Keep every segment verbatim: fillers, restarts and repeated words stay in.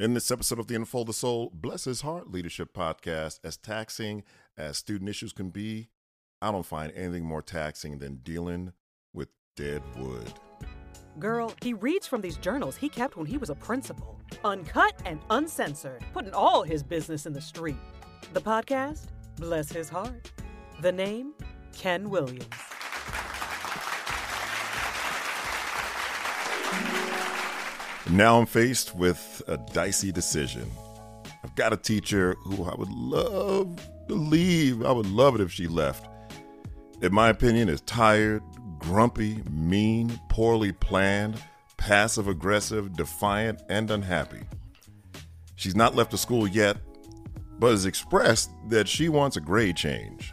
In this episode of the Unfold the Soul, Bless His Heart Leadership Podcast, as taxing as student issues can be, I don't find anything more taxing than dealing with dead wood. Girl, he reads from these journals he kept when he was a principal. Uncut and uncensored, putting all his business in the street. The podcast, Bless His Heart. The name, Ken Williams. Now I'm faced with a dicey decision. I've got a teacher who I would love to leave. I would love it if she left. In my opinion, is tired, grumpy, mean, poorly planned, passive-aggressive, defiant, and unhappy. She's not left the school yet, but has expressed that she wants a grade change.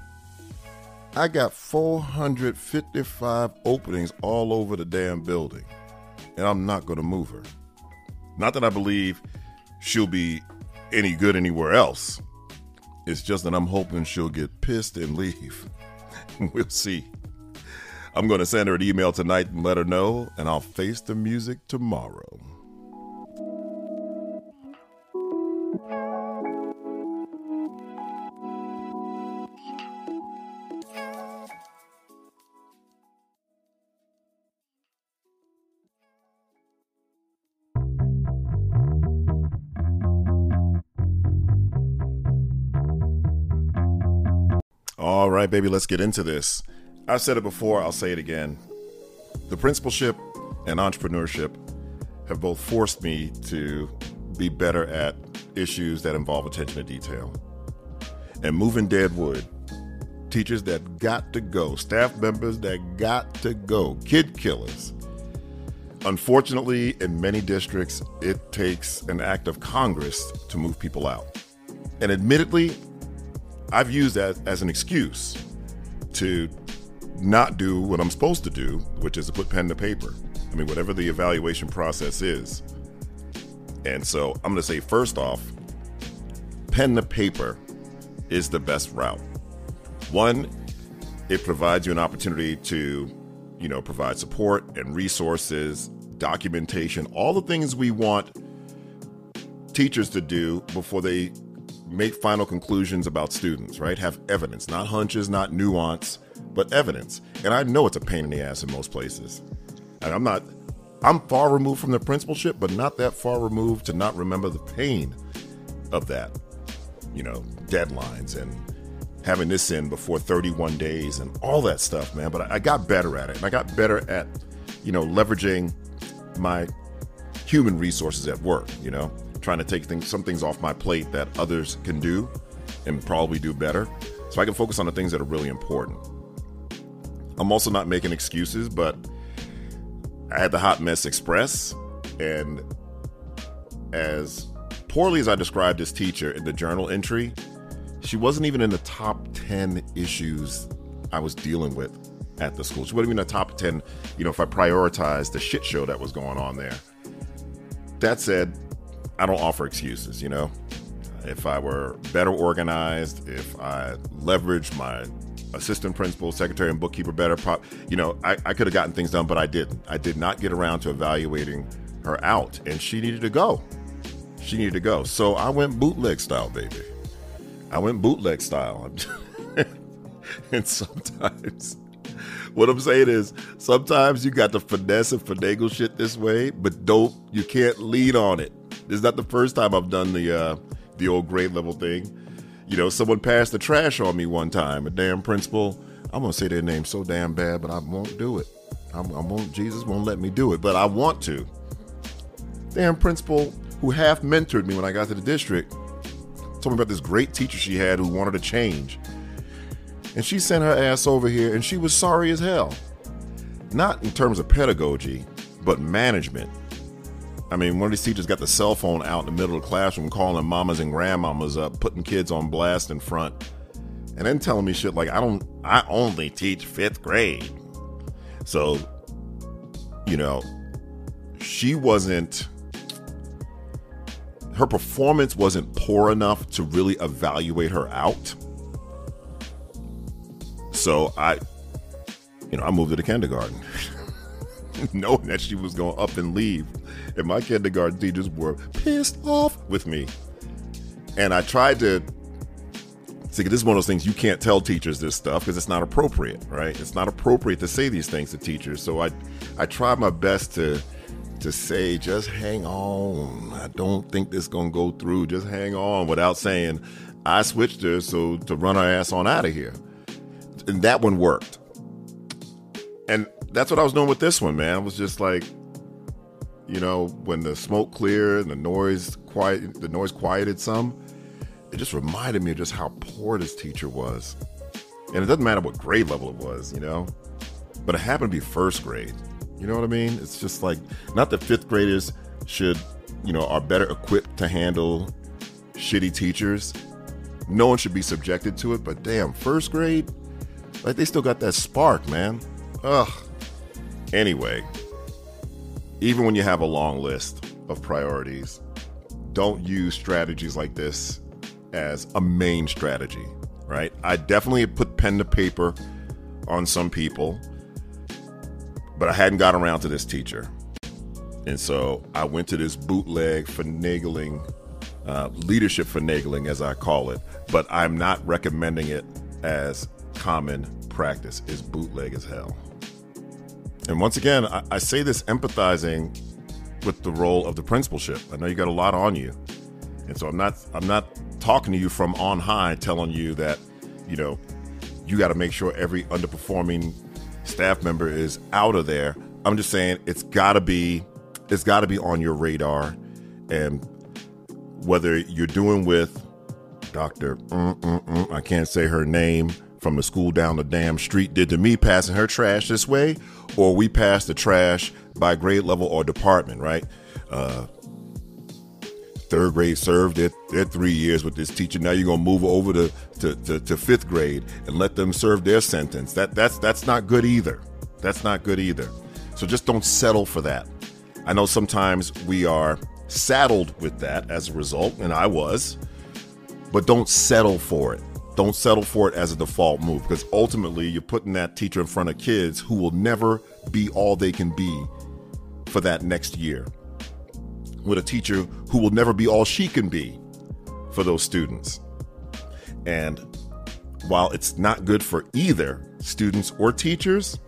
I got four hundred fifty-five openings all over the damn building, and I'm not going to move her. Not that I believe she'll be any good anywhere else. It's just that I'm hoping she'll get pissed and leave. We'll see. I'm going to send her an email tonight and let her know, and I'll face the music tomorrow. All right, baby, let's get into this. I've said it before, I'll say it again. The principalship and entrepreneurship have both forced me to be better at issues that involve attention to detail. And moving dead wood, teachers that got to go, staff members that got to go, kid killers. Unfortunately, in many districts, it takes an act of Congress to move people out. And admittedly, I've used that as an excuse to not do what I'm supposed to do, which is to put pen to paper. I mean, whatever the evaluation process is. And so I'm going to say, first off, pen to paper is the best route. One, it provides you an opportunity to, you know, provide support and resources, documentation, all the things we want teachers to do before they make final conclusions about students, right? Have evidence, not hunches, not nuance, but evidence. And I know it's a pain in the ass in most places. And I'm not, I'm far removed from the principalship, but not that far removed to not remember the pain of that, you know, deadlines and having this in before thirty-one days and all that stuff, man. But I got better at it. And I got better at, you know, leveraging my human resources at work, you know, trying to take things, some things off my plate that others can do and probably do better. So I can focus on the things that are really important. I'm also not making excuses, but I had the hot mess express. And as poorly as I described this teacher in the journal entry, she wasn't even in the top ten issues I was dealing with at the school. She wasn't even in the top ten, you know, if I prioritized the shit show that was going on there. That said, I don't offer excuses, you know. If I were better organized, if I leveraged my assistant principal, secretary, and bookkeeper better, prop, you know, I, I could have gotten things done, but I didn't. I did not get around to evaluating her out, and she needed to go. She needed to go. So I went bootleg style, baby. I went bootleg style. And sometimes, what I'm saying is, sometimes you got to finesse and finagle shit this way, but don't, you can't lead on it. This is not the first time I've done the uh, the old grade level thing. You know, someone passed the trash on me one time, a damn principal. I'm going to say their name so damn bad, but I won't do it. I'm, I won't, Jesus won't let me do it, but I want to. Damn principal who half mentored me when I got to the district told me about this great teacher she had who wanted to change. And she sent her ass over here, and she was sorry as hell. Not in terms of pedagogy, but management. I mean, one of these teachers got the cell phone out in the middle of the classroom calling mamas and grandmamas up, putting kids on blast in front, and then telling me shit like, I don't, I only teach fifth grade. So, you know, she wasn't, her performance wasn't poor enough to really evaluate her out. So I, you know, I moved her to kindergarten, knowing that she was going to up and leave and my kindergarten teachers were pissed off with me. And I tried to, see, this is one of those things you can't tell teachers this stuff because it's not appropriate, right? It's not appropriate to say these things to teachers. So I, I tried my best to, to say, just hang on. I don't think this is going to go through. Just hang on, without saying, I switched her so to run her ass on out of here. And that one worked. And that's what I was doing with this one, man. I was just like, you know, when the smoke cleared and the noise quiet, the noise quieted some, it just reminded me of just how poor this teacher was. And it doesn't matter what grade level it was, you know, but it happened to be first grade. You know what I mean? It's just like, not that fifth graders should, you know, are better equipped to handle shitty teachers. No one should be subjected to it, but damn, first grade, like they still got that spark, man. Ugh. Anyway, even when you have a long list of priorities, don't use strategies like this as a main strategy, right? I definitely put pen to paper on some people, but I hadn't got around to this teacher. And so I went to this bootleg finagling, uh, leadership finagling, as I call it, but I'm not recommending it as common practice. It's bootleg as hell. And once again, I, I say this empathizing with the role of the principalship. I know you got a lot on you. And so I'm not, I'm not talking to you from on high, telling you that, you know, you got to make sure every underperforming staff member is out of there. I'm just saying it's gotta be, it's gotta be on your radar. And whether you're doing with Doctor Mm-mm-mm, I can't say her name, from the school down the damn street did to me passing her trash this way, or we pass the trash by grade level or department, right? Uh, third grade served their, their three years with this teacher. Now you're going to move over to, to, to, to fifth grade and let them serve their sentence. That that's that's not good either. That's not good either. So just don't settle for that. I know sometimes we are saddled with that as a result, and I was, but don't settle for it. Don't settle for it as a default move, because ultimately you're putting that teacher in front of kids who will never be all they can be for that next year, with a teacher who will never be all she can be for those students. And while it's not good for either students or teachers,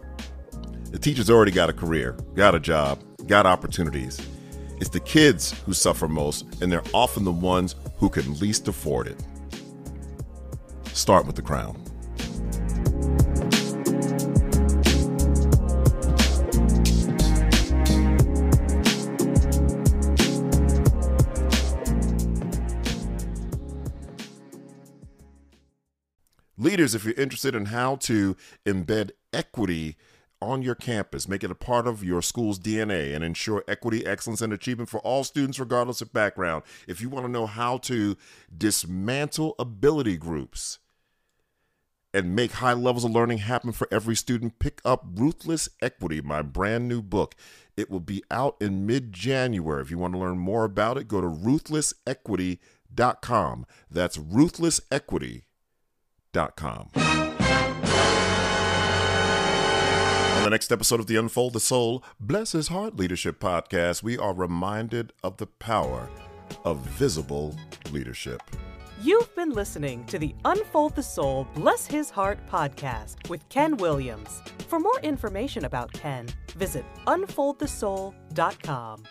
the teacher's already got a career, got a job, got opportunities. It's the kids who suffer most, and they're often the ones who can least afford it. Start with the crown. Leaders, if you're interested in how to embed equity on your campus, make it a part of your school's D N A, and ensure equity, excellence, and achievement for all students, regardless of background. If you want to know how to dismantle ability groups and make high levels of learning happen for every student, pick up Ruthless Equity, my brand new book. It will be out in mid-January. If you want to learn more about it, go to ruthless equity dot com. That's ruthless equity dot com. On the next episode of the Unfold the Soul, Bless His Heart Leadership Podcast, we are reminded of the power of visible leadership. You've been listening to the Unfold the Soul, Bless His Heart Podcast with Ken Williams. For more information about Ken, visit unfold the soul dot com.